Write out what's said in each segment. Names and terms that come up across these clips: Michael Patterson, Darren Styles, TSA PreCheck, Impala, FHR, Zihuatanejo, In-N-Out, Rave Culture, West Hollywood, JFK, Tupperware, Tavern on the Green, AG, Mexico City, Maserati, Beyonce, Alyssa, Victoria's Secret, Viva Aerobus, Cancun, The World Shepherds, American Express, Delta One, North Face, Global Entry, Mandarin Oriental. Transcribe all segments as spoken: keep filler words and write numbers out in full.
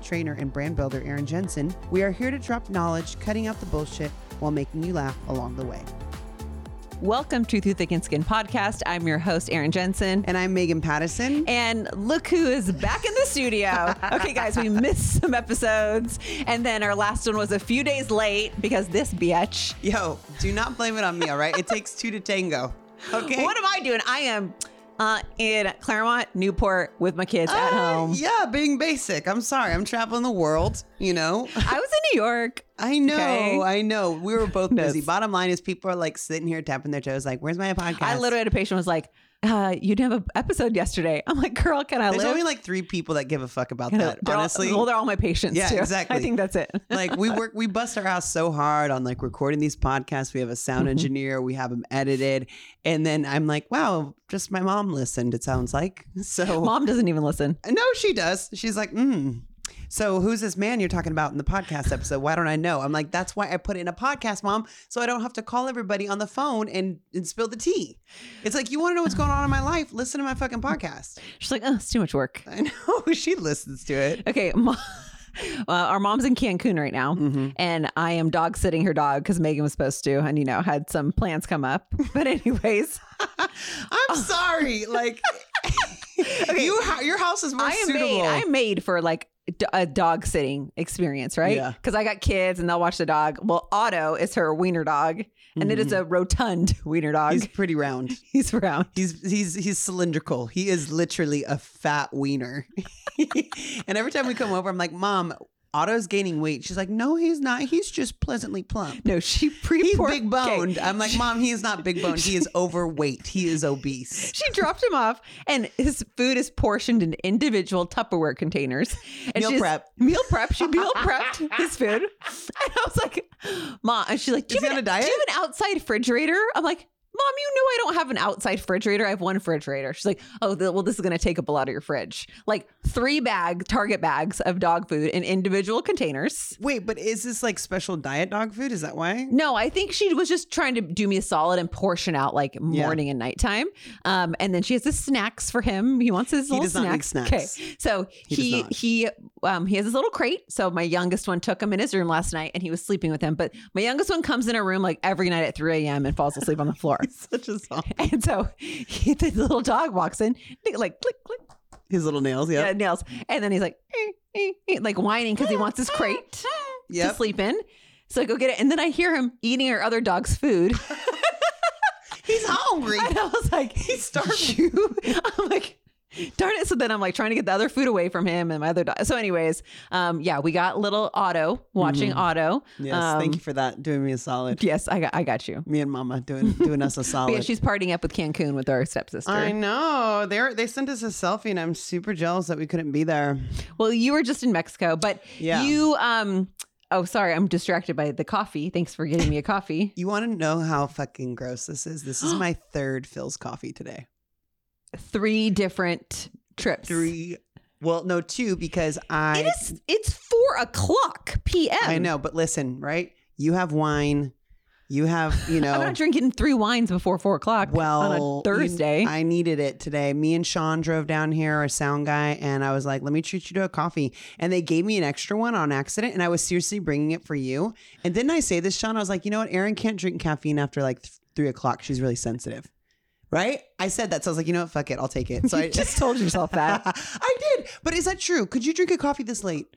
trainer and brand builder Aaron Jensen, we are here to drop knowledge, cutting out the bullshit while making you laugh along the way. Welcome to Through Thick and Skin Podcast. I'm your host, Aaron Jensen. And I'm Megan Patterson. And look who is back in the studio. Okay, guys, we missed some episodes. And then our last one was a few days late because this bitch. Yo, do not blame it on me, all right? It takes two to tango. Okay. What am I doing? I am... Uh, in Claremont, Newport, with my kids uh, at home. Yeah, being basic. I'm sorry. I'm traveling the world, you know. I was in New York. I know. Okay. I know. We were both busy. Yes. Bottom line is people are like sitting here tapping their toes like, where's my podcast? I literally had a patient who was like, uh, you didn't have an episode yesterday. I'm like, girl, can I There's live? There's only like three people that give a fuck about that, all, honestly. Well, they're all my patients, yeah, too. Exactly. I think that's it. Like we work, we bust our ass so hard on like recording these podcasts. We have a sound mm-hmm. engineer. We have them edited. And then I'm like, wow, just my mom listened, it sounds like. So Mom doesn't even listen. No, she does. She's like, hmm. So who's this man you're talking about in the podcast episode? Why don't I know? I'm like, that's why I put it in a podcast, Mom, so I don't have to call everybody on the phone and, and spill the tea. It's like, you want to know what's going on in my life? Listen to my fucking podcast. She's like, oh, it's too much work. I know. She listens to it. Okay. Mom. Uh, our mom's in Cancun right now, mm-hmm. and I am dog sitting her dog because Megan was supposed to, and you know, had some plans come up. But anyways, I'm sorry. Like, okay, you, your house is more I am suitable. Made, I am made for like d- a dog sitting experience, right? Because yeah. I got kids, and they'll watch the dog. Well, Otto is her wiener dog, and mm-hmm. it is a rotund wiener dog. He's pretty round. He's round. He's he's he's cylindrical. He is literally a fat wiener. And every time we come over, I'm like, Mom, Otto's gaining weight. She's like, no, he's not. He's just pleasantly plump. No, she pre He's big boned. I'm like, Mom, he is not big boned. He is overweight. He is obese. She dropped him off, and his food is portioned in individual Tupperware containers. And meal prep. Meal prep. She meal prepped his food. And I was like, Mom. And she's like, do you, an, do you have an outside refrigerator? I'm like, Mom, you know I don't have an outside refrigerator. I have one refrigerator. She's like, oh, well, this is going to take up a lot of your fridge. Like three bag Target bags of dog food in individual containers. Wait, but is this like special diet dog food? Is that why? No, I think she was just trying to do me a solid and portion out like morning yeah. and nighttime. Um, and then she has the snacks for him. He wants his he little does not snacks. Need snacks. Okay, so he he he, um, he has his little crate. So my youngest one took him in his room last night, and he was sleeping with him. But my youngest one comes in our room like every night at three a.m. and falls asleep on the floor. He's such a zombie. And so he, the little dog walks in, like click, click. His little nails, yeah. Yeah, nails. And then he's like, eh, eh, eh, like whining because he wants his crate yep. to sleep in. So I go get it. And then I hear him eating our other dog's food. He's hungry. And I was like, he's starving. I'm like, darn it. So then I'm like trying to get the other food away from him and my other dog. So anyways, um, yeah, we got little Otto watching mm-hmm. Otto. Yes. Um, thank you for that. Doing me a solid. Yes, I got I got you. Me and Mama doing doing us a solid. Yeah, she's partying up with Cancun with our stepsister. I know. They they sent us a selfie, and I'm super jealous that we couldn't be there. Well, you were just in Mexico, but yeah. you um oh, sorry. I'm distracted by the coffee. Thanks for getting me a coffee. You want to know how fucking gross this is? This is my third Phil's coffee today. Three different trips. Three. Well, no, two because I. It is. It's four o'clock p m. I know, but listen, right? You have wine. You have, you know. I'm not drinking three wines before four o'clock. Well, on a Thursday. You, I needed it today. Me and Sean drove down here, our sound guy, and I was like, "Let me treat you to a coffee." And they gave me an extra one on accident, and I was seriously bringing it for you. And didn't I say this, Sean? I was like, "You know what? Erin can't drink caffeine after like th- three o'clock. She's really sensitive." Right? I said that. So I was like, you know what? Fuck it. I'll take it. So I just told yourself that. I did. But is that true? Could you drink a coffee this late?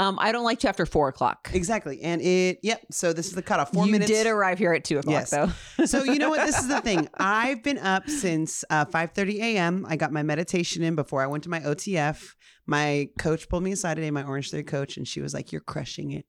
Um, I don't like to after four o'clock. Exactly. And it, yep. So this is the cutoff. Four you minutes. You did arrive here at two o'clock yes. though. So you know what? This is the thing. I've been up since uh, five thirty a.m. I got my meditation in before I went to my O T F. My coach pulled me aside today, my Orange Theory coach. And she was like, you're crushing it.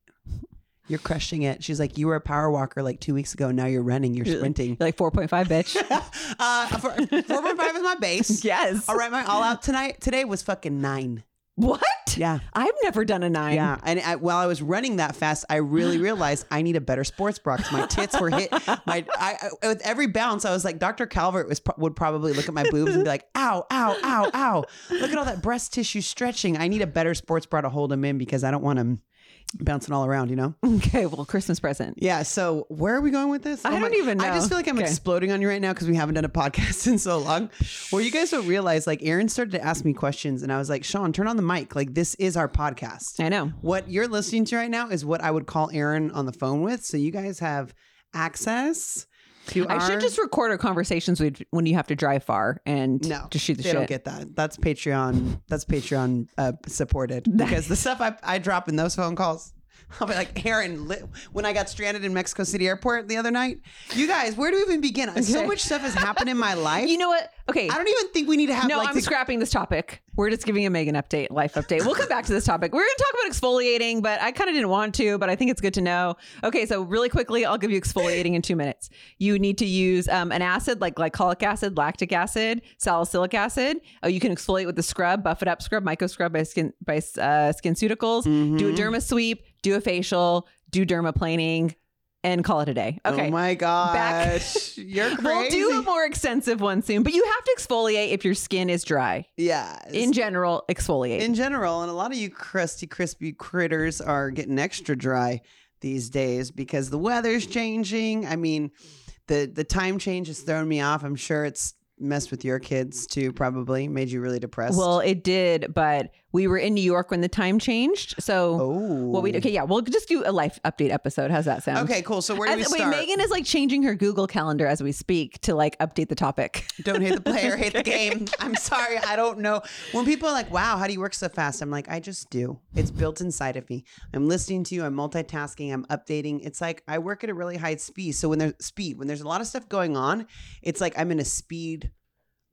You're crushing it. She's like, you were a power walker like two weeks ago. Now you're running. You're sprinting. You're like four point five, bitch. uh, four point five is my base. Yes. All right. My all out tonight today was fucking nine. What? Yeah. I've never done a nine. Yeah. And I, while I was running that fast, I really realized I need a better sports bra because my tits were hit. My I, I, with every bounce, I was like, Doctor Calvert was, would probably look at my boobs and be like, ow, ow, ow, ow. Look at all that breast tissue stretching. I need a better sports bra to hold them in because I don't want them bouncing all around, you know? Okay, well, Christmas present. Yeah, so where are we going with this? I oh don't my, even know. I just feel like I'm okay. exploding on you right now because we haven't done a podcast in so long. Well, you guys don't realize, like, Aaron started to ask me questions and I was like, Sean, turn on the mic. Like, this is our podcast. I know. What you're listening to right now is what I would call Aaron on the phone with. So you guys have access to I our... should just record our conversations with, when you have to drive far and no, just shoot the they shit. They don't get that. That's Patreon. That's Patreon uh, supported because the stuff I, I drop in those phone calls, I'll be like, Aaron, when I got stranded in Mexico City airport the other night, you guys, where do we even begin? Okay. So much stuff has happened in my life. You know what? Okay. I don't even think we need to have. No, like, I'm the- scrapping this topic. We're just giving a Megan update, life update. We'll come back to this topic. We're going to talk about exfoliating, but I kind of didn't want to, but I think it's good to know. Okay. So really quickly, I'll give you exfoliating in two minutes. You need to use um, an acid like glycolic acid, lactic acid, salicylic acid. Oh, you can exfoliate with the scrub, Buff It Up Scrub, Micro Scrub by Skin, by uh, SkinCeuticals. Mm-hmm. Do a derma sweep. Do a facial, do dermaplaning, and call it a day. Okay. Oh my gosh. Back. You're crazy. We'll do a more extensive one soon, but you have to exfoliate if your skin is dry. Yeah. In general, exfoliate. In general, and a lot of you crusty, crispy critters are getting extra dry these days because the weather's changing. I mean, the, the time change has thrown me off. I'm sure it's messed with your kids too, probably made you really depressed. Well, it did, but we were in New York when the time changed. So oh. what we okay, yeah, we'll just do a life update episode. How's that sound? Okay, cool. So where do as, we start? Wait, Megan is like changing her Google calendar as we speak to like update the topic. Don't hate the player, hate the game. I'm sorry, I don't know. When people are like, "Wow, how do you work so fast?" I'm like, I just do. It's built inside of me. I'm listening to you. I'm multitasking. I'm updating. It's like I work at a really high speed. So when there's speed, when there's a lot of stuff going on, it's like I'm in a speed.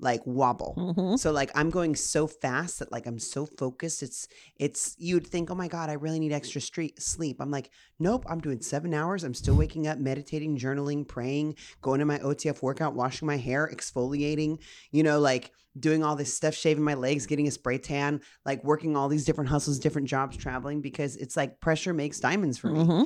Like wobble. Mm-hmm. So like I'm going so fast that like I'm so focused. It's it's you'd think, oh my God, I really need extra street sleep. I'm like, nope, I'm doing seven hours. I'm still waking up, meditating, journaling, praying, going to my O T F workout, washing my hair, exfoliating, you know, like doing all this stuff, shaving my legs, getting a spray tan, like working all these different hustles, different jobs, traveling, because it's like pressure makes diamonds for me. Mm-hmm.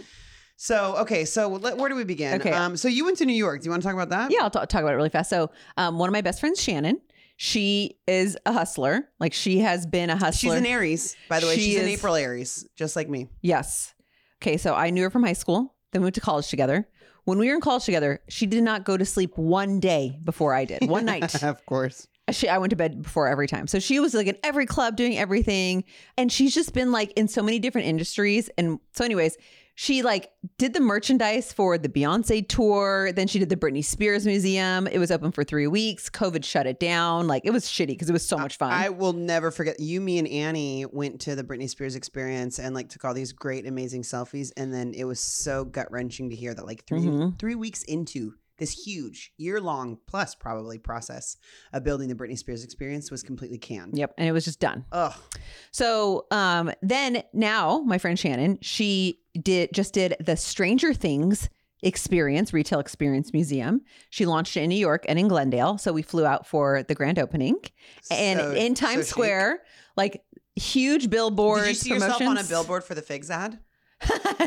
So, okay. So let, where do we begin? Okay. Um, so you went to New York. Do you want to talk about that? Yeah, I'll t- talk about it really fast. So um, one of my best friends, Shannon, she is a hustler. Like she has been a hustler. She's an Aries, by the way. She She's is... an April Aries, just like me. Yes. Okay. So I knew her from high school. Then we went to college together. When we were in college together, she did not go to sleep one day before I did. One night. Of course. She, I went to bed before every time. So she was like in every club doing everything. And she's just been like in so many different industries. And so anyways, she like did the merchandise for the Beyonce tour. Then she did the Britney Spears Museum. It was open for three weeks. COVID shut it down. Like it was shitty because it was so much fun. I will never forget. You, me and Annie went to the Britney Spears experience and like took all these great, amazing selfies. And then it was so gut wrenching to hear that like three, mm-hmm. three weeks into this huge year-long plus probably process of building the Britney Spears experience was completely canned. Yep. And it was just done. Ugh. So um, then now my friend Shannon, she did just did the Stranger Things experience, retail experience museum. She launched it in New York and in Glendale. So we flew out for the grand opening so, and in Times so Square, like huge billboards. Did you see promotions. Yourself on a billboard for the Figs ad?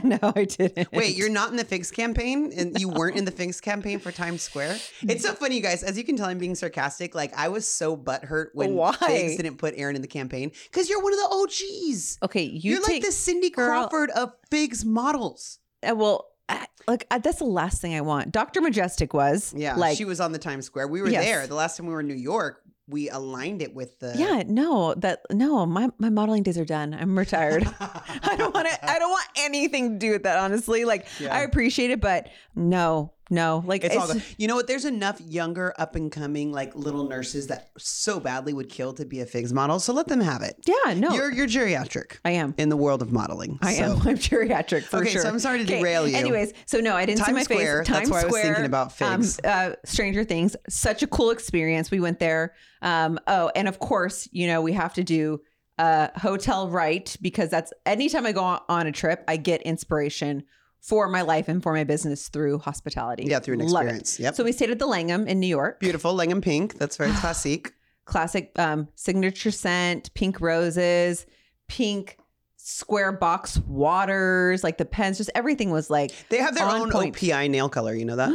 No, I didn't. Wait, you're not in the Figs campaign? And no. You weren't in the Figs campaign for Times Square? It's so funny, you guys. As you can tell, I'm being sarcastic. Like, I was so butthurt when Why? Figs didn't put Aaron in the campaign. Because you're one of the O Gs. Okay, you You're take, like the Cindy Crawford girl, of Figs models. Uh, well, I, like, I, that's the last thing I want. Doctor Majestic was. Yeah, like, she was on the Times Square. We were yes. there. The last time we were in New York, we aligned it with the yeah no that no my my modeling days are done. I'm retired. I don't want to I don't want anything to do with that, honestly. Like yeah. I appreciate it, but no no like it's, it's all good. You know what, there's enough younger up and coming like little nurses that so badly would kill to be a Figs model, so let them have it. Yeah no you're you're geriatric. I am in the world of modeling. I so. am I'm geriatric for okay, sure. Okay, so I'm sorry to derail you. Anyways, so no I didn't Times see my Square, face Times Square. That's why Square, I was thinking about Figs. Um, uh, Stranger Things, such a cool experience. We went there. Um, oh, and of course, you know, we have to do uh hotel right, because that's anytime I go on, on a trip, I get inspiration for my life and for my business through hospitality. Yeah, through an experience. Yep. So we stayed at the Langham in New York. Beautiful, Langham pink. That's very classic. Classic um, signature scent, pink roses. pink square box waters, like the pens, just everything was like they have their own point. O P I nail color, you know that?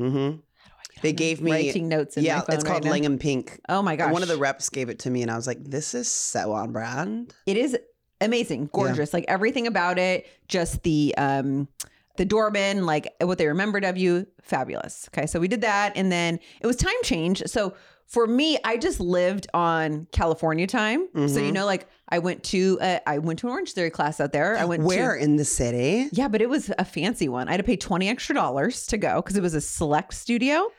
Mm-hmm. They gave me writing notes in yeah, my phone it's called right Langham Pink. Oh my gosh. One of the reps gave it to me and I was like, this is so on brand. It is amazing, gorgeous. Yeah. Like everything about it, just the um the doorman, like what they remembered of you, fabulous. Okay, so we did that and then it was time change. So for me, I just lived on California time. Mm-hmm. So, you know, like I went to a, I went to an Orange Theory class out there. I went Where to, in the city? Yeah, but it was a fancy one. I had to pay twenty extra dollars to go because it was a select studio. What?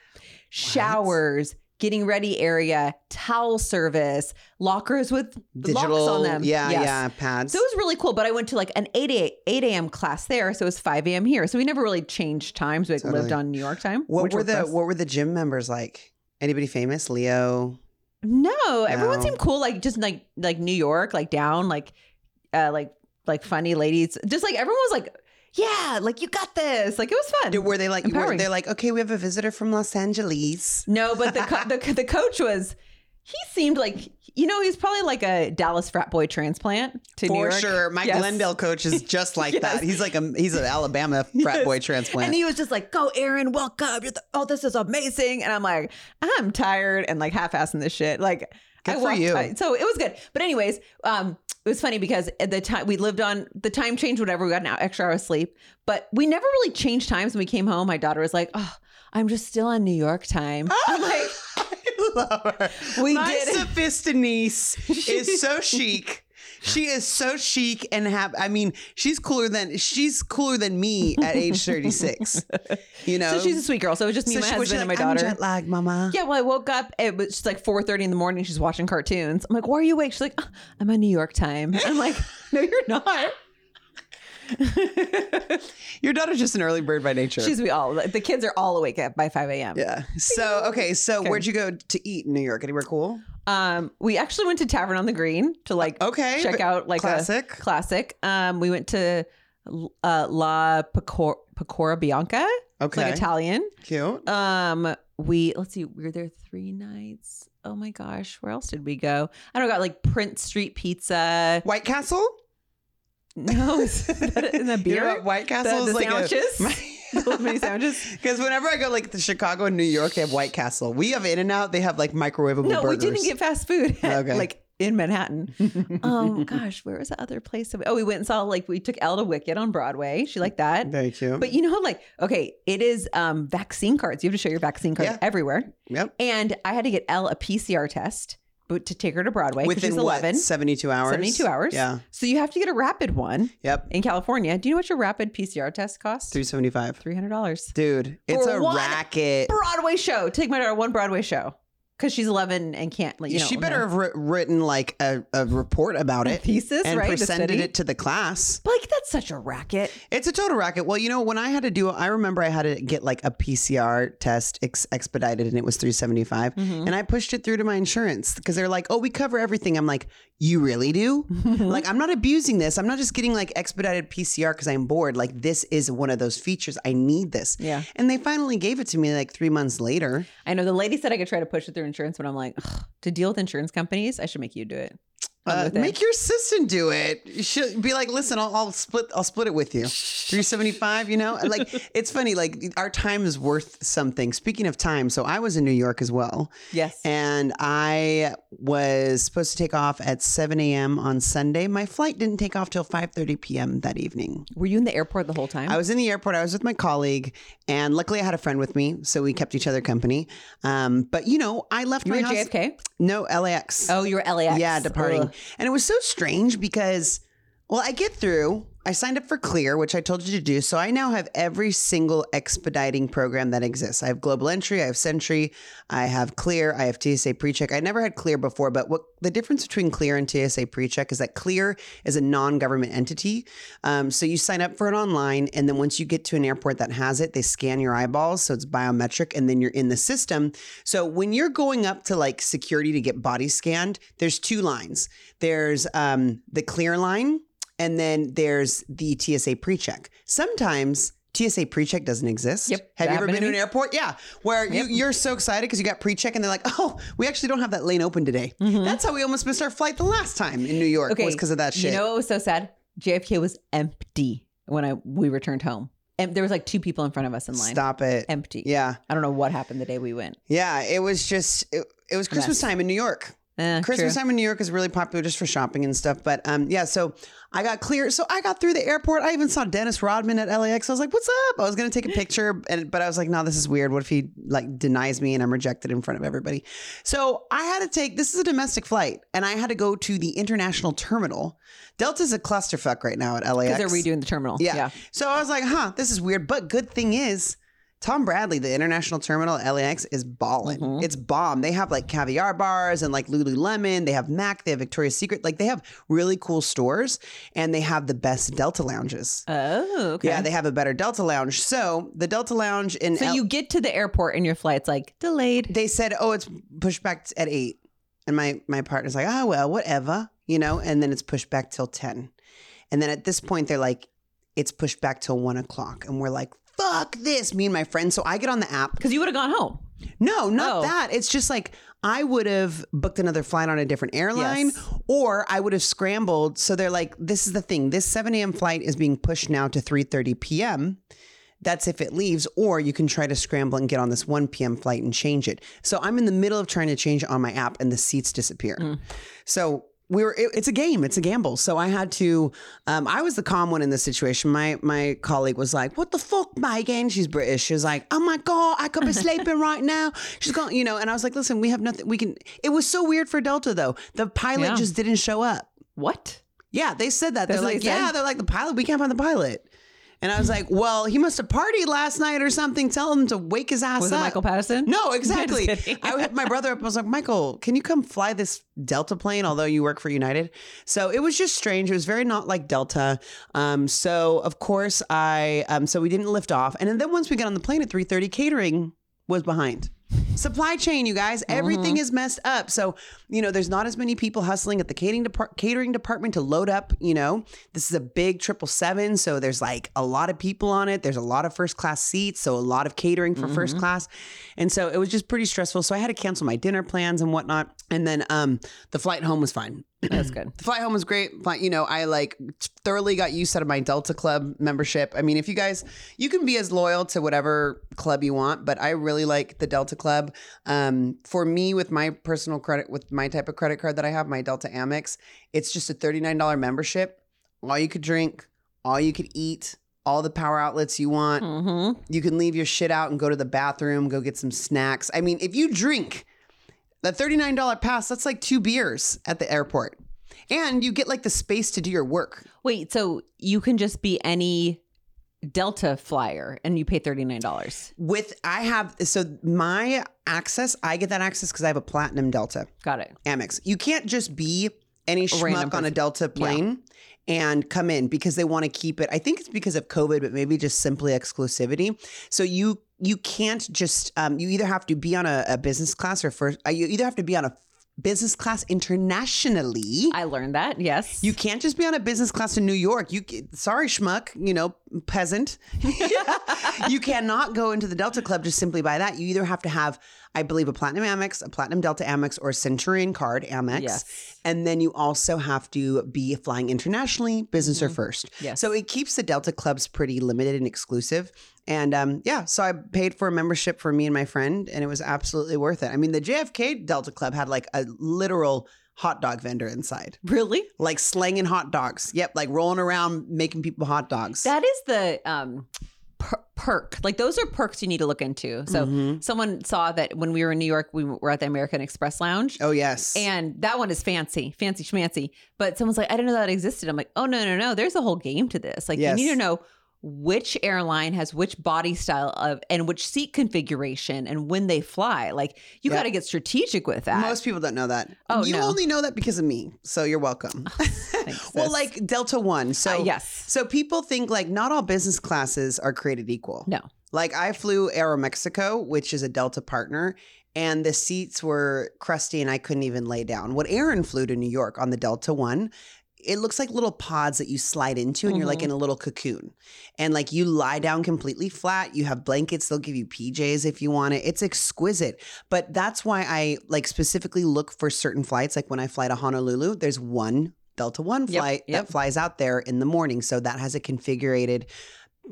Showers, getting ready area, towel service, lockers with digital locks on them. Yeah, yes. yeah, pads. So it was really cool. But I went to like an eight a.m. class there. So it was five a.m. here. So we never really changed times. We like totally. lived on New York time. What were the What were the gym members like? Anybody famous? Leo? No, no, everyone seemed cool. Like just like like New York, like down, like uh, like like funny ladies. Just like everyone was like, yeah, like you got this. Like it was fun. Did, were they like were, they're like, okay, we have a visitor from Los Angeles? No, but the co- the the coach was. He seemed like, you know, he's probably like a Dallas frat boy transplant to For New York. For sure. My yes. Glendale coach is just like yes. that. He's like a, he's an Alabama frat yes. boy transplant. And he was just like, go, Aaron, welcome. You're the, oh, this is amazing. And I'm like, I'm tired and like half-assing this shit. Like, good I for walked, you. I, so it was good. But anyways, um, it was funny because at the time we lived on the time change, whatever, we got an extra hour of sleep. But we never really changed times when we came home. My daughter was like, oh, I'm just still on New York time. Oh. I'm like... Love her. We My did. Sophistanese is so chic. She is so chic and have. I mean, she's cooler than she's cooler than me at age thirty-six. You know, so she's a sweet girl. So it was just me, so and my husband, like, and my daughter. I'm jet lag, Mama. Yeah. Well, I woke up. It was just like four thirty in the morning. She's watching cartoons. I'm like, why are you awake? She's like, oh, I'm on New York time. I'm like, no, you're not. Your daughter's just an early bird by nature. She's we all the kids are all awake up by five a.m. Yeah. So okay, so okay. Where'd you go to eat in New York? Anywhere cool? Um, we actually went to Tavern on the Green to like okay, check out like classic. a classic. Um, we went to uh, La Pecora, Pecora Bianca. Okay, it's like Italian. Cute. Um, we let's see, we were there three nights. Oh my gosh, where else did we go? I don't know, got like Prince Street Pizza, White Castle. No, is that in the beer? You know what, White Castle the, is the like sandwiches. A, my, little mini sandwiches. Because whenever I go like to Chicago and New York, they have White Castle. We have In-N-Out. They have like microwavable no, burgers. No, we didn't get fast food. At, okay. Like in Manhattan. um, gosh, where was the other place? Oh, we went and saw like we took Elle to Wicked on Broadway. She liked that. Very cute. But you know, like okay, it is um, vaccine cards. You have to show your vaccine card yeah. everywhere. Yep. And I had to get Elle a P C R test. But to take her to Broadway within she's eleven, what, seventy-two hours? seventy-two hours. Yeah. So you have to get a rapid one. Yep. In California. Do you know what your rapid P C R test costs? three hundred seventy-five dollars. three hundred dollars. Dude, For it's a racket. Broadway show. Take my daughter one Broadway show. Because she's eleven and can't, you know. She better have r- written like a, a report about it. A thesis, and right? And presented it to the class. But like, that's such a racket. It's a total racket. Well, you know, when I had to do, I remember I had to get like a P C R test ex- expedited and it was three hundred seventy-five dollars. Mm-hmm. And I pushed it through to my insurance because they're like, oh, we cover everything. I'm like, you really do? Like, I'm not abusing this. I'm not just getting like expedited P C R because I'm bored. Like, this is one of those features. I need this. Yeah. And they finally gave it to me like three months later. I know. The lady said I could try to push it through insurance, but I'm like, ugh, to deal with insurance companies, I should make you do it. Uh, make it. Your assistant do it. She'll be like, listen, I'll, I'll split, I'll split it with you. three hundred seventy-five dollars, you know, like it's funny. Like our time is worth something. Speaking of time, so I was in New York as well. Yes. And I was supposed to take off at seven a.m. on Sunday. My flight didn't take off till five thirty p.m. that evening. Were you in the airport the whole time? I was in the airport. I was with my colleague, and luckily I had a friend with me, so we kept each other company. Um, but you know, I left you my house. You were J F K? No, L A X. Oh, you were L A X. Yeah, departing. Ugh. And it was so strange because, well, I get through. I signed up for Clear, which I told you to do. So I now have every single expediting program that exists. I have Global Entry. I have Sentri. I have Clear. I have T S A PreCheck. I never had Clear before, but what the difference between Clear and T S A PreCheck is that Clear is a non-government entity. Um, so you sign up for it online, and then once you get to an airport that has it, they scan your eyeballs. So it's biometric, and then you're in the system. So when you're going up to like security to get body scanned, there's two lines. There's um, the Clear line. And then there's the T S A PreCheck. Sometimes T S A PreCheck doesn't exist. Yep. Have you ever been to an airport? Yeah. Where yep. you, you're so excited because you got PreCheck and they're like, oh, we actually don't have that lane open today. Mm-hmm. That's how we almost missed our flight the last time in New York okay. was because of that shit. You know what was so sad? J F K was empty when I we returned home. And there was like two people in front of us in line. Stop it. Empty. Yeah. I don't know what happened the day we went. Yeah. It was just, it, it was Christmas time in New York. Uh, Christmas true. time in New York is really popular just for shopping and stuff. But um, yeah, so I got clear. So I got through the airport. I even saw Dennis Rodman at L A X. I was like, what's up? I was going to take a picture. and But I was like, no, this is weird. What if he like denies me and I'm rejected in front of everybody? So I had to take, this is a domestic flight. And I had to go to the international terminal. Delta's a clusterfuck right now at L A X. Because they're redoing the terminal. Yeah. yeah. So I was like, huh, this is weird. But good thing is, Tom Bradley, the international terminal at L A X, is balling. Mm-hmm. It's bomb. They have like caviar bars and like Lululemon. They have M A C. They have Victoria's Secret. Like they have really cool stores and they have the best Delta lounges. Oh, okay. Yeah, they have a better Delta lounge. So the Delta lounge in So L- you get to the airport and your flight's like delayed. They said, oh, it's pushed back at eight. And my, my partner's like, oh, well, whatever, you know, and then it's pushed back till ten. And then at this point, they're like, it's pushed back till one o'clock. And we're like, fuck this, me and my friend. So I get on the app. Because you would have gone home. No, not oh. that. It's just like I would have booked another flight on a different airline yes. or I would have scrambled. So they're like, this is the thing. This seven a.m. flight is being pushed now to three thirty p.m. That's if it leaves, or you can try to scramble and get on this one p.m. flight and change it. So I'm in the middle of trying to change it on my app and the seats disappear. Mm. So we were, it, it's a game, it's a gamble. So I had to, um, I was the calm one in this situation. My, my colleague was like, what the fuck, Megan? She's British. She was like, oh my God, I could be sleeping right now. She's gone, you know, and I was like, listen, we have nothing we can, it was so weird for Delta though. The pilot yeah. just didn't show up. What? Yeah. They said that. They're, they're like, like yeah, they're like the pilot, we can't find the pilot. And I was like, well, he must have partied last night or something. Tell him to wake his ass up. Was it Michael Patterson? No, exactly. I hit my brother up. I was like, Michael, can you come fly this Delta plane, although you work for United? So it was just strange. It was very not like Delta. Um, so, of course, I um, so we didn't lift off. And then once we got on the plane at three thirty, catering was behind. Supply chain, you guys, everything mm-hmm. is messed up. So, you know, there's not as many people hustling at the catering, depart- catering department to load up. You know, this is a big triple seven. So there's like a lot of people on it. There's a lot of first class seats. So a lot of catering for mm-hmm. first class. And so it was just pretty stressful. So I had to cancel my dinner plans and whatnot. And then um, the flight home was fine. That's good. The flight home was great. You know, I like thoroughly got use out of my Delta Club membership. I mean, if you guys, you can be as loyal to whatever club you want, but I really like the Delta Club. Um, for me, with my personal credit, with my type of credit card that I have, my Delta Amex, it's just a thirty-nine dollars membership. All you could drink, all you could eat, all the power outlets you want. Mm-hmm. You can leave your shit out and go to the bathroom, go get some snacks. I mean, if you drink the thirty-nine dollars pass, that's like two beers at the airport. And you get like the space to do your work. Wait, so you can just be any Delta flyer and you pay thirty-nine dollars? With, I have, so my access, I get that access because I have a platinum Delta. Got it. Amex. You can't just be any schmuck on a Delta plane yeah. and come in because they want to keep it. I think it's because of COVID, but maybe just simply exclusivity. So you you can't just, um, you either have to be on a, a business class or first, uh, you either have to be on a business class internationally. I learned that. Yes. You can't just be on a business class in New York. You sorry, schmuck, you know, peasant. You cannot go into the Delta Club just simply by that. You either have to have, I believe, a Platinum Amex, a Platinum Delta Amex, or a Centurion card Amex. Yes. And then you also have to be flying internationally, business mm-hmm. or first. Yes. So it keeps the Delta Clubs pretty limited and exclusive. And um, yeah, so I paid for a membership for me and my friend, and it was absolutely worth it. I mean, the J F K Delta Club had like a literal hot dog vendor inside. Really? Like slanging hot dogs. Yep, like rolling around making people hot dogs. That is the um, per- perk. Like those are perks you need to look into. So mm-hmm. someone saw that when we were in New York, we were at the American Express Lounge. Oh, yes. And that one is fancy, fancy schmancy. But someone's like, I didn't know that existed. I'm like, oh, no, no, no. There's a whole game to this. Like yes. you need to know which airline has which body style of and which seat configuration and when they fly. Like you yep. got to get strategic with that. Most people don't know that. Oh, you no. only know that because of me. So you're welcome. Thanks, well, like Delta One. So uh, yes. So people think like not all business classes are created equal. No. Like I flew Aero Mexico, which is a Delta partner, and the seats were crusty and I couldn't even lay down. What Aaron flew to New York on the Delta One, it looks like little pods that you slide into, and mm-hmm. you're like in a little cocoon. And like you lie down completely flat. You have blankets. They'll give you P Js if you want it. It's exquisite. But that's why I like specifically look for certain flights. Like when I fly to Honolulu, there's one Delta One flight yep, yep. that flies out there in the morning. So that has a configurated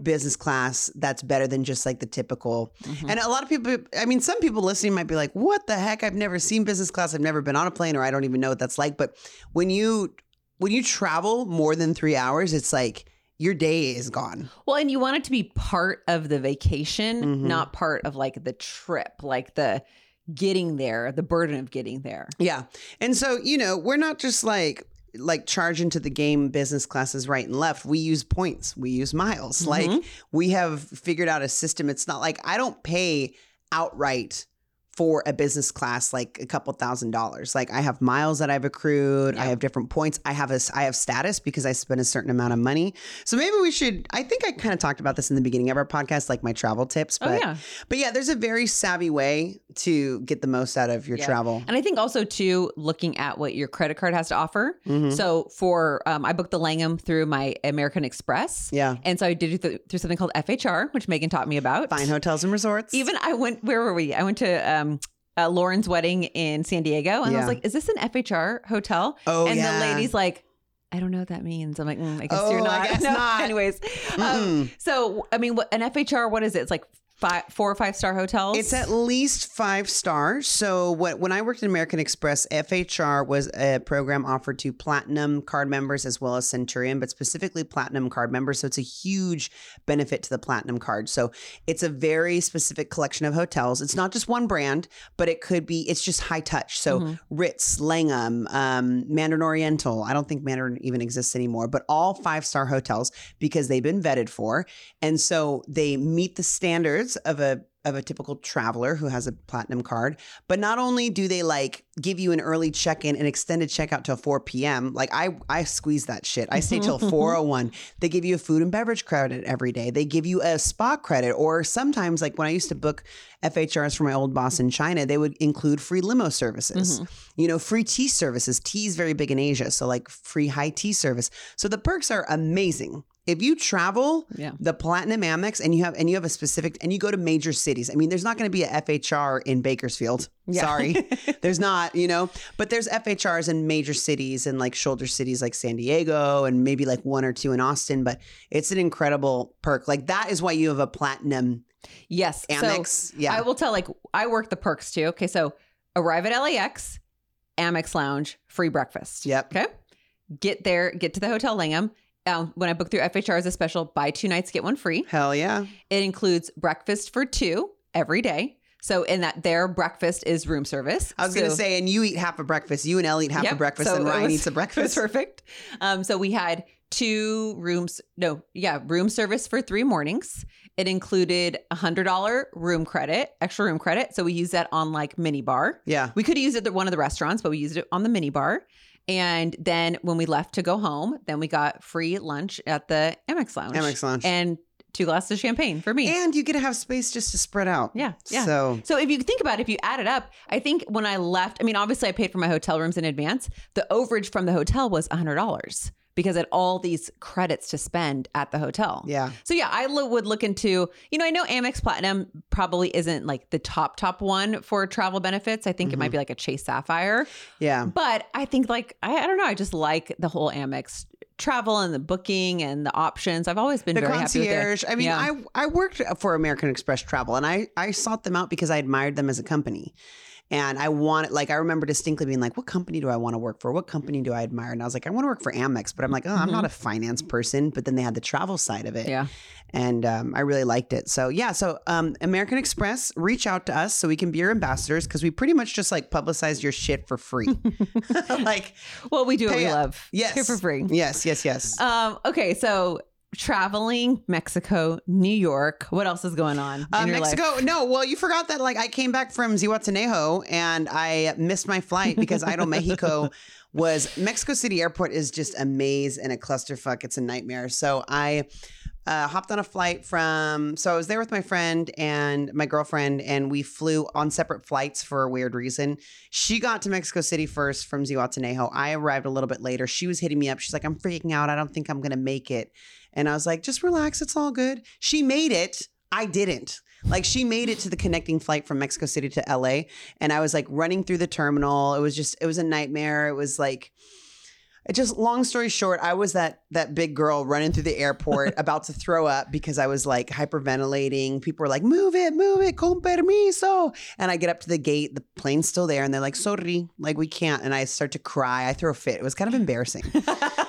business class that's better than just like the typical. Mm-hmm. And a lot of people, I mean, some people listening might be like, what the heck? I've never seen business class. I've never been on a plane, or I don't even know what that's like. But when you when you travel more than three hours, it's like your day is gone. Well, and you want it to be part of the vacation, mm-hmm. not part of like the trip, like the getting there, the burden of getting there. Yeah. And so, you know, we're not just like, like charge into the game business classes right and left. We use points. We use miles. Mm-hmm. Like we have figured out a system. It's not like I don't pay outright for a business class, like a couple thousand dollars. Like I have miles that I've accrued. Yep. I have different points. I have a, I have status because I spend a certain amount of money. So maybe we should, I think I kind of talked about this in the beginning of our podcast, like my travel tips, but, oh, yeah. but yeah, there's a very savvy way to get the most out of your yeah. travel. And I think also too, looking at what your credit card has to offer. Mm-hmm. So for, um, I booked the Langham through my American Express. Yeah. And so I did it th- through something called F H R, which Megan taught me about. Fine hotels and resorts. Even I went, where were we? I went to, um, Um, uh, Lauren's wedding in San Diego. And yeah. I was like, is this an F H R hotel? Oh, and yeah. the lady's like, I don't know what that means. I'm like, mm, I guess oh, you're not. I guess no. not. Anyways. Mm. Um, so, I mean, what, an F H R, what is it? It's like five, four or five star hotels? It's at least five stars. So what, when I worked at American Express, F H R was a program offered to platinum card members as well as Centurion, but specifically platinum card members. So it's a huge benefit to the platinum card. So it's a very specific collection of hotels. It's not just one brand, but it could be, it's just high touch. So mm-hmm. Ritz, Langham, um, Mandarin Oriental. I don't think Mandarin even exists anymore, but all five star hotels because they've been vetted for. And so they meet the standards of a of a typical traveler who has a platinum card. But not only do they like give you an early check-in and extended checkout till four p.m. Like I I squeeze that shit. I stay till four oh one. They give you a food and beverage credit every day. They give you a spa credit, or sometimes like when I used to book F H Rs for my old boss in China, they would include free limo services, mm-hmm. you know, free tea services. Tea is very big in Asia. So like free high tea service. So the perks are amazing. If you travel yeah. the Platinum Amex and you have and you have a specific and you go to major cities, I mean, there's not going to be a F H R in Bakersfield. Yeah. Sorry, there's not, you know, but there's F H Rs in major cities and like shoulder cities like San Diego and maybe like one or two in Austin. But it's an incredible perk. Like that is why you have a Platinum yes. Amex. So yeah. I will tell like I work the perks, too. OK, so arrive at L A X, Amex Lounge, free breakfast. Yep. OK, get there, get to the Hotel Langham. Um, when I book through F H R as a special, buy two nights, get one free. Hell yeah. It includes breakfast for two every day. So in that their breakfast is room service. I was so, going to say, and you eat half a breakfast. You and Elle eat half yep, a breakfast so and Ryan was, eats a breakfast. It was perfect. Um, so we had two rooms. No, yeah. Room service for three mornings. It included a hundred dollar room credit, extra room credit. So we used that on like mini bar. Yeah. We could use it at one of the restaurants, but we used it on the mini bar. And then when we left to go home, then we got free lunch at the Amex Lounge. Amex Lounge. And two glasses of champagne for me. And you get to have space just to spread out. Yeah. yeah. So so if you think about it, if you add it up, I think when I left, I mean, obviously I paid for my hotel rooms in advance. The overage from the hotel was one hundred dollars because I had all these credits to spend at the hotel. Yeah. So yeah, I lo- would look into, you know, I know Amex Platinum probably isn't like the top, top one for travel benefits. I think mm-hmm. it might be like a Chase Sapphire. Yeah. But I think like, I, I don't know. I just like the whole Amex travel and the booking and the options. I've always been the very happy with it. The concierge. I mean, yeah. I, I worked for American Express Travel and I, I sought them out because I admired them as a company. And I wanted, like, I remember distinctly being like, what company do I want to work for? What company do I admire? And I was like, I want to work for Amex, but I'm like, oh, mm-hmm. I'm not a finance person. But then they had the travel side of it. Yeah. And um, I really liked it. So yeah. So um, American Express, reach out to us so we can be your ambassadors because we pretty much just like publicize your shit for free. like, well, we do what we up. love. Yes. Here for free. Yes. Yes. Yes. Um, okay. So traveling Mexico, New York. What else is going on? Uh, in your Mexico. Life? No. Well, you forgot that like I came back from Zihuatanejo and I missed my flight because Idol Mexico was Mexico City airport is just a maze and a clusterfuck. It's a nightmare. So I Uh, hopped on a flight from, so I was there with my friend and my girlfriend, and we flew on separate flights for a weird reason. She got to Mexico City first from Zihuatanejo. I arrived a little bit later. She was hitting me up. She's like, I'm freaking out. I don't think I'm going to make it. And I was like, just relax. It's all good. She made it. I didn't. Like, she made it to the connecting flight from Mexico City to L A. And I was like running through the terminal. It was just, it was a nightmare. It was like, It just long story short, I was that that big girl running through the airport about to throw up because I was like hyperventilating. People were like, move it, move it, con permiso. And I get up to the gate, the plane's still there, and they're like, sorry, like we can't. And I start to cry. I throw a fit. It was kind of embarrassing.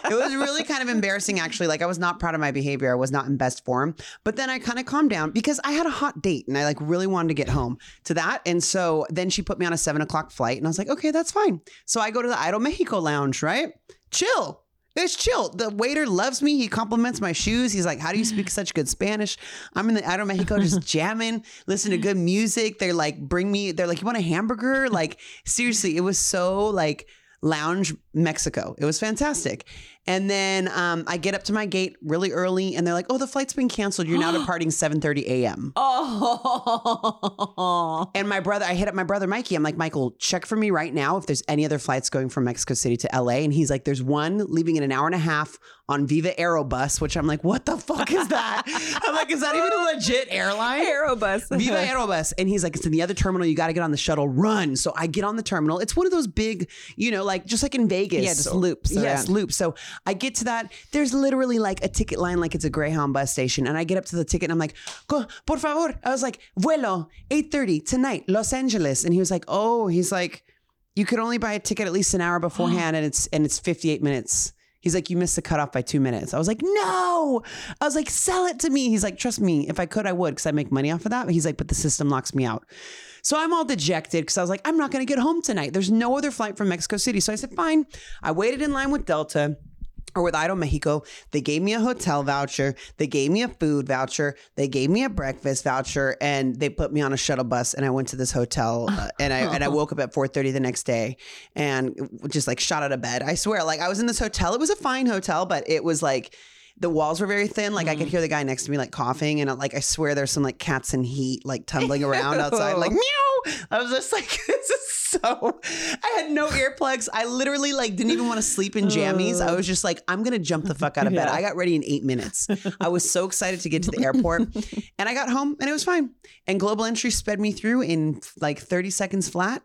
It was really kind of embarrassing, actually. Like, I was not proud of my behavior. I was not in best form. But then I kind of calmed down because I had a hot date and I like really wanted to get home to that. And so then she put me on a seven o'clock flight and I was like, okay, that's fine. So I go to the Idol Mexico lounge, right? Chill. It's chill. The waiter loves me. He compliments my shoes. He's like, how do you speak such good Spanish? I'm in the Idol Mexico just jamming, listening to good music. They're like, bring me, they're like, you want a hamburger? Like, seriously, it was so like lounge Mexico. It was fantastic. And then um, I get up to my gate really early and they're like, oh, the flight's been canceled. You're now departing seven thirty a.m. Oh. And my brother, I hit up my brother, Mikey. I'm like, Michael, check for me right now if there's any other flights going from Mexico City to L A. And he's like, there's one leaving in an hour and a half on Viva Aerobus, which I'm like, what the fuck is that? I'm like, is that even a legit airline? Aerobus. Viva Aerobus. And he's like, it's in the other terminal. You got to get on the shuttle. Run. So I get on the terminal. It's one of those big, you know, like just like in Vegas. Yeah, just loops. Yes, yeah. loops. So I get to that. There's literally like a ticket line, like it's a Greyhound bus station. And I get up to the ticket and I'm like, por favor. I was like, vuelo, eight thirty tonight, Los Angeles. And he was like, oh, he's like, you could only buy a ticket at least an hour beforehand. And it's, and it's fifty-eight minutes. He's like, you missed the cutoff by two minutes. I was like, no. I was like, sell it to me. He's like, trust me, if I could, I would, because I make money off of that. But he's like, but the system locks me out. So I'm all dejected because I was like, I'm not going to get home tonight. There's no other flight from Mexico City. So I said, fine. I waited in line with Delta or with Idol Mexico. They gave me a hotel voucher. They gave me a food voucher. They gave me a breakfast voucher, and they put me on a shuttle bus. And I went to this hotel, uh, and I and I woke up at four thirty the next day, and just like shot out of bed. I swear, like I was in this hotel. It was a fine hotel, but it was like the walls were very thin. Like mm. I could hear the guy next to me like coughing, and like I swear there's some like cats in heat like tumbling around outside, like meow. I was just like, this is so. I had no earplugs. I literally like didn't even want to sleep in jammies. I was just like, I'm gonna jump the fuck out of bed. Yeah. I got ready in eight minutes. I was so excited to get to the airport, and I got home and it was fine. And Global Entry sped me through in like thirty seconds flat.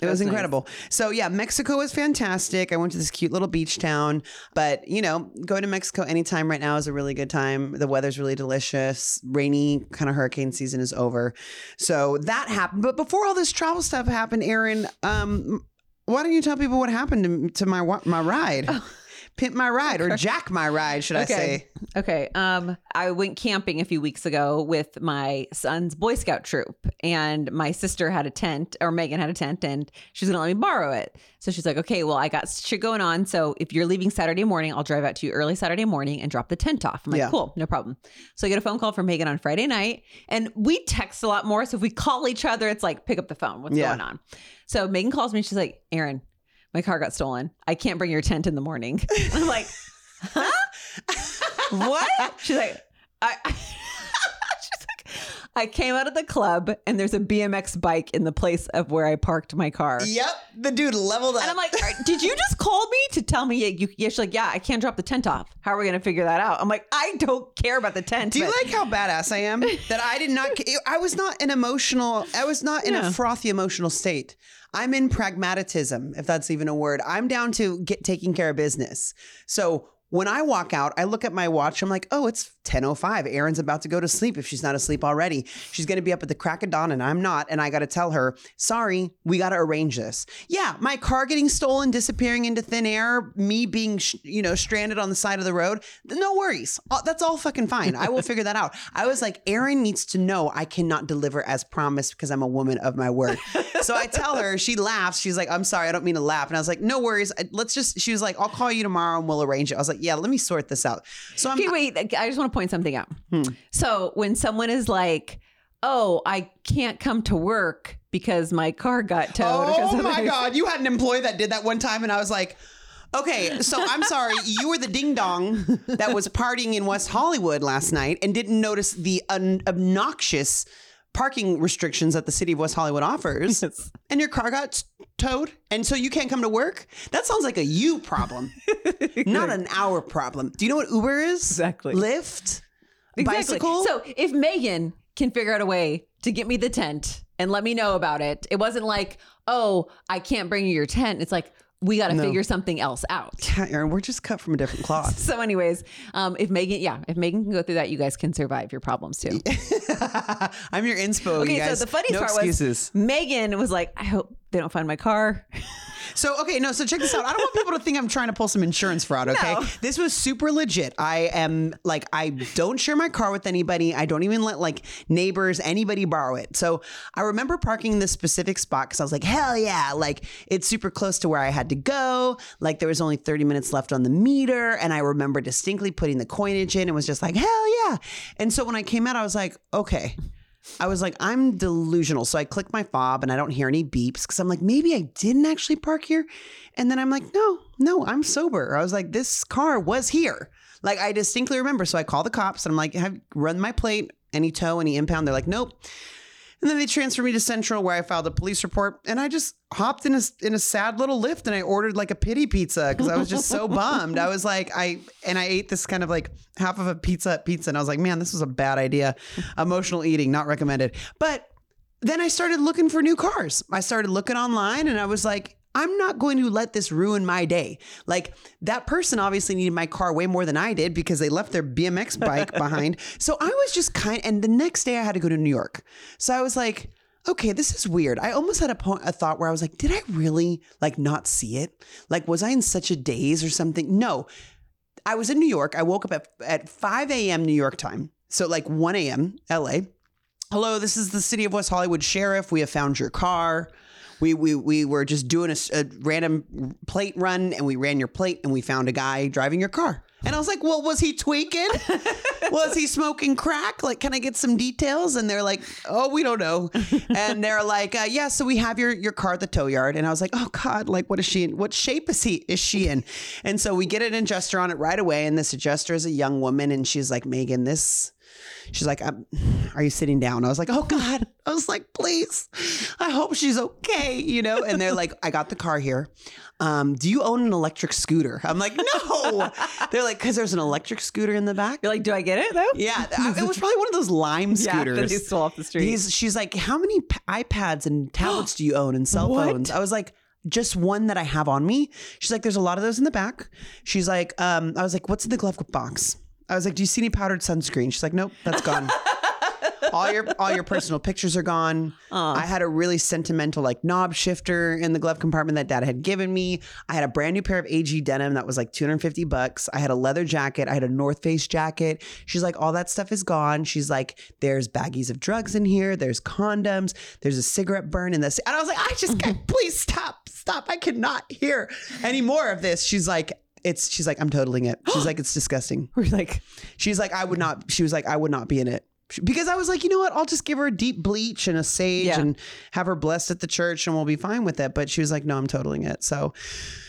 It was That's incredible. Nice. So yeah, Mexico was fantastic. I went to this cute little beach town, but you know, going to Mexico anytime right now is a really good time. The weather's really delicious. Rainy kind of hurricane season is over. So that happened. But before all this travel stuff happened, Aaron, um, why don't you tell people what happened to, to my, my ride? Oh. Pimp my ride or jack my ride, should okay. I say. Okay. Um, I went camping a few weeks ago with my son's Boy Scout troop, and my sister had a tent, or Megan had a tent, and she's going to let me borrow it. So she's like, okay, well, I got shit going on. So if you're leaving Saturday morning, I'll drive out to you early Saturday morning and drop the tent off. I'm like, yeah. cool, no problem. So I get a phone call from Megan on Friday night, and we text a lot more. So if we call each other, it's like, pick up the phone. What's yeah. going on? So Megan calls me. She's like, Aaron, my car got stolen. I can't bring your tent in the morning. And I'm like, huh? What? She's like, I, I she's like, I came out of the club and there's a B M X bike in the place of where I parked my car. Yep. The dude leveled up. And I'm like, did you just call me to tell me? You, you, she's like, yeah, I can't drop the tent off. How are we going to figure that out? I'm like, I don't care about the tent. Do you but- like how badass I am? That I did not, I was not an emotional, I was not in yeah. a frothy emotional state. I'm in pragmatism, if that's even a word. I'm down to get taking care of business. So when I walk out, I look at my watch. I'm like, oh, it's ten oh five. Erin's about to go to sleep if she's not asleep already. She's going to be up at the crack of dawn and I'm not. And I got to tell her, sorry, we got to arrange this. Yeah, my car getting stolen, disappearing into thin air, me being, sh- you know, stranded on the side of the road. No worries. That's all fucking fine. I will figure that out. I was like, Erin needs to know I cannot deliver as promised because I'm a woman of my word. So I tell her, she laughs. She's like, I'm sorry, I don't mean to laugh. And I was like, no worries. Let's just, she was like, I'll call you tomorrow and we'll arrange it. I was like, yeah, let me sort this out. So I'm- Okay, wait, I just want to point something out. Hmm. So when someone is like, oh, I can't come to work because my car got towed. Oh my God, you had an employee that did that one time and I was like, Okay, so I'm sorry. You were the ding dong that was partying in West Hollywood last night and didn't notice the un- obnoxious parking restrictions that the city of West Hollywood offers. Yes. And your car got towed. And so you can't come to work. That sounds like a you problem, not an our problem. Do you know what Uber is? Exactly. Lyft? Exactly. Bicycle? So if Megan can figure out a way to get me the tent and let me know about it, it wasn't like, oh, I can't bring you your tent. It's like, we got to no. figure something else out. Yeah, Aaron, we're just cut from a different cloth. So anyways, um, if Megan, yeah, if Megan can go through that, you guys can survive your problems too. I'm your inspo, okay, you guys. So the funniest no part excuses. was Megan was like, I hope they don't find my car. So, okay, no, so check this out. I don't want people to think I'm trying to pull some insurance fraud, okay? No. This was super legit. I am, like, I don't share my car with anybody. I don't even let, like, neighbors, anybody borrow it. So I remember parking in this specific spot because I was like, hell yeah. Like, it's super close to where I had to go. Like, there was only thirty minutes left on the meter. And I remember distinctly putting the coinage in and was just like, hell yeah. And so when I came out, I was like, okay. I was like, I'm delusional. So I click my fob and I don't hear any beeps because I'm like, maybe I didn't actually park here. And then I'm like, no, no, I'm sober. I was like, this car was here. Like, I distinctly remember. So I call the cops and I'm like, have run my plate, any tow, any impound. They're like, nope. And then they transferred me to Central where I filed a police report. And I just hopped in a, in a sad little Lyft and I ordered like a pity pizza because I was just so bummed. I was like, I, and I ate this kind of like half of a Pizza Hut pizza. And I was like, man, this was a bad idea. Emotional eating, not recommended. But then I started looking for new cars. I started looking online and I was like, I'm not going to let this ruin my day. Like, that person obviously needed my car way more than I did because they left their B M X bike behind. So I was just kind and the next day I had to go to New York. So I was like, okay, this is weird. I almost had a, po- a thought where I was like, did I really like not see it? Like, was I in such a daze or something? No, I was in New York. I woke up at, at five a.m. New York time. So like one a.m. L A. Hello, this is the city of West Hollywood Sheriff. We have found your car. We we we were just doing a, a random plate run and we ran your plate and we found a guy driving your car. And I was like, well, was he tweaking? Was he smoking crack? Like, can I get some details? And they're like, oh, we don't know. And they're like, uh, yeah, so we have your, your car at the tow yard. And I was like, oh God, like what is she in? What shape is he, is she in? And so we get an adjuster on it right away. And this adjuster is a young woman. And she's like, Megan, this, she's like, I'm, are you sitting down? I was like, oh God. I was like, please, I hope she's okay. You know? And they're like, I got the car here. Um, do you own an electric scooter? I'm like, no. They're like, cause there's an electric scooter in the back. You're like, do I get it though? Yeah. I, it was probably one of those Lime scooters. Yeah, that you stole off the street. He's, she's like, how many iPads and tablets do you own and cell phones? What? I was like, just one that I have on me. She's like, there's a lot of those in the back. She's like, um, I was like, what's in the glove box? I was like, do you see any powdered sunscreen? She's like, nope, that's gone. all your all your personal pictures are gone. Aww. I had a really sentimental like knob shifter in the glove compartment that dad had given me. I had a brand new pair of A G denim that was like two hundred fifty bucks. I had a leather jacket. I had a North Face jacket. She's like, all that stuff is gone. She's like, there's baggies of drugs in here. There's condoms. There's a cigarette burn in this. And I was like, I just can't, please stop, stop. I cannot hear any more of this. She's like, it's, she's like, I'm totaling it. She's like, it's disgusting. We're like, she's like, I would not, she was like, I would not be in it. Because I was like, you know what? I'll just give her a deep bleach and a sage yeah. and have her blessed at the church and we'll be fine with it. But she was like, no, I'm totaling it. So,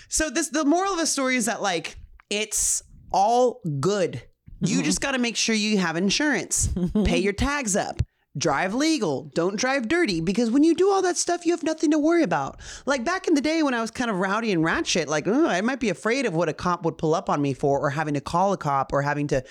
so this, the moral of the story is that like, it's all good. You mm-hmm. just got to make sure you have insurance, pay your tags up. Drive legal, don't drive dirty, because when you do all that stuff, you have nothing to worry about. Like back in the day when I was kind of rowdy and ratchet, like oh, I might be afraid of what a cop would pull up on me for, or having to call a cop, or having to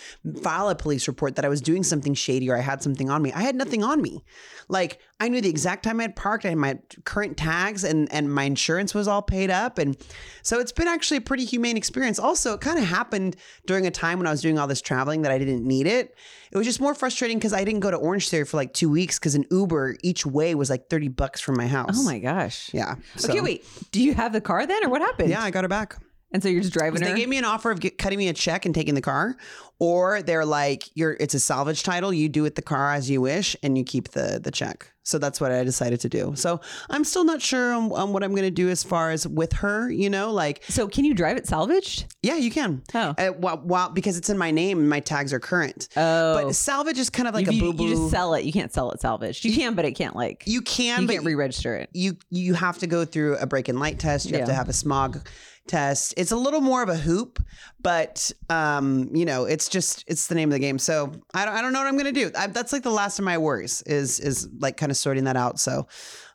file a police report that I was doing something shady or I had something on me. I had nothing on me. Like I knew the exact time I had parked, I had my current tags and, and my insurance was all paid up. And so it's been actually a pretty humane experience. Also, it kind of happened during a time when I was doing all this traveling that I didn't need it. It was just more frustrating because I didn't go to Orange Theory for like two weeks because an Uber each way was like thirty bucks from my house. Oh my gosh. Yeah. So. Okay, wait. Do you have the car then or what happened? Yeah, I got her back. And so you're just driving her? They gave me an offer of get, cutting me a check and taking the car. Or they're like, you're, it's a salvage title. You do with the car as you wish and you keep the the check. So that's what I decided to do. So I'm still not sure on, on what I'm going to do as far as with her, you know, like. So can you drive it salvaged? Yeah, you can. Oh. Uh, while, while, because it's in my name and my tags are current. Oh. But salvage is kind of like you, a boo-boo. You just sell it. You can't sell it salvaged. You, you can, but it can't like. You can, you but. You can't re-register it. You, you have to go through a brake and light test. You yeah. have to have a smog test. It's a little more of a hoop, but um, you know, it's just, it's the name of the game. So I don't, I don't know what I'm going to do. I, that's like the last of my worries is, is like kind of sorting that out. So,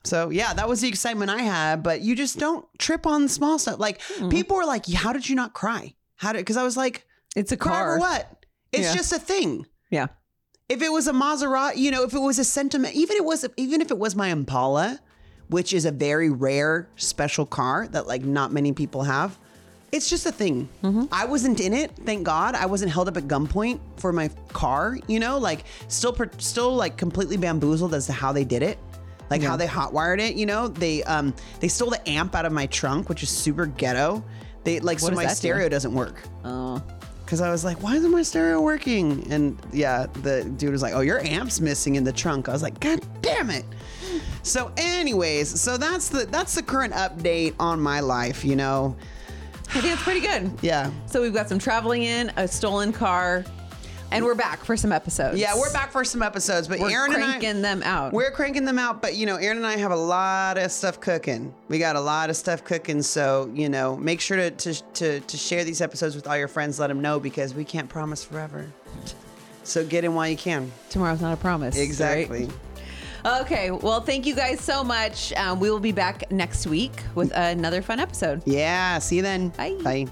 so yeah, that was the excitement I had, but you just don't trip on the small stuff. Like mm-hmm. people were like, how did you not cry? How did, cause I was like, it's a car or what? It's yeah. just a thing. Yeah. If it was a Maserati, you know, if it was a sentiment, even it was, even if it was my Impala, which is a very rare special car that like not many people have. It's just a thing. Mm-hmm. I wasn't in it. Thank God. I wasn't held up at gunpoint for my car, you know, like still, per- still like completely bamboozled as to how they did it. Like yeah. how they hotwired it. You know, they, um, they stole the amp out of my trunk, which is super ghetto. They like, what so my stereo do? doesn't work. Oh, cause I was like, why isn't my stereo working? And yeah, the dude was like, oh, your amp's missing in the trunk. I was like, God damn it. So anyways, so that's the that's the current update on my life, you know. I think it's pretty good. Yeah. So we've got some traveling in, a stolen car, and we're back for some episodes. Yeah, we're back for some episodes, but we're Aaron and I are cranking them out. We're cranking them out, but you know, Aaron and I have a lot of stuff cooking. We got a lot of stuff cooking, so, you know, make sure to to to, to share these episodes with all your friends, let them know, because we can't promise forever. So get in while you can. Tomorrow's not a promise. Exactly. Right? Okay, well, thank you guys so much. Um, we will be back next week with another fun episode. Yeah, see you then. Bye. Bye.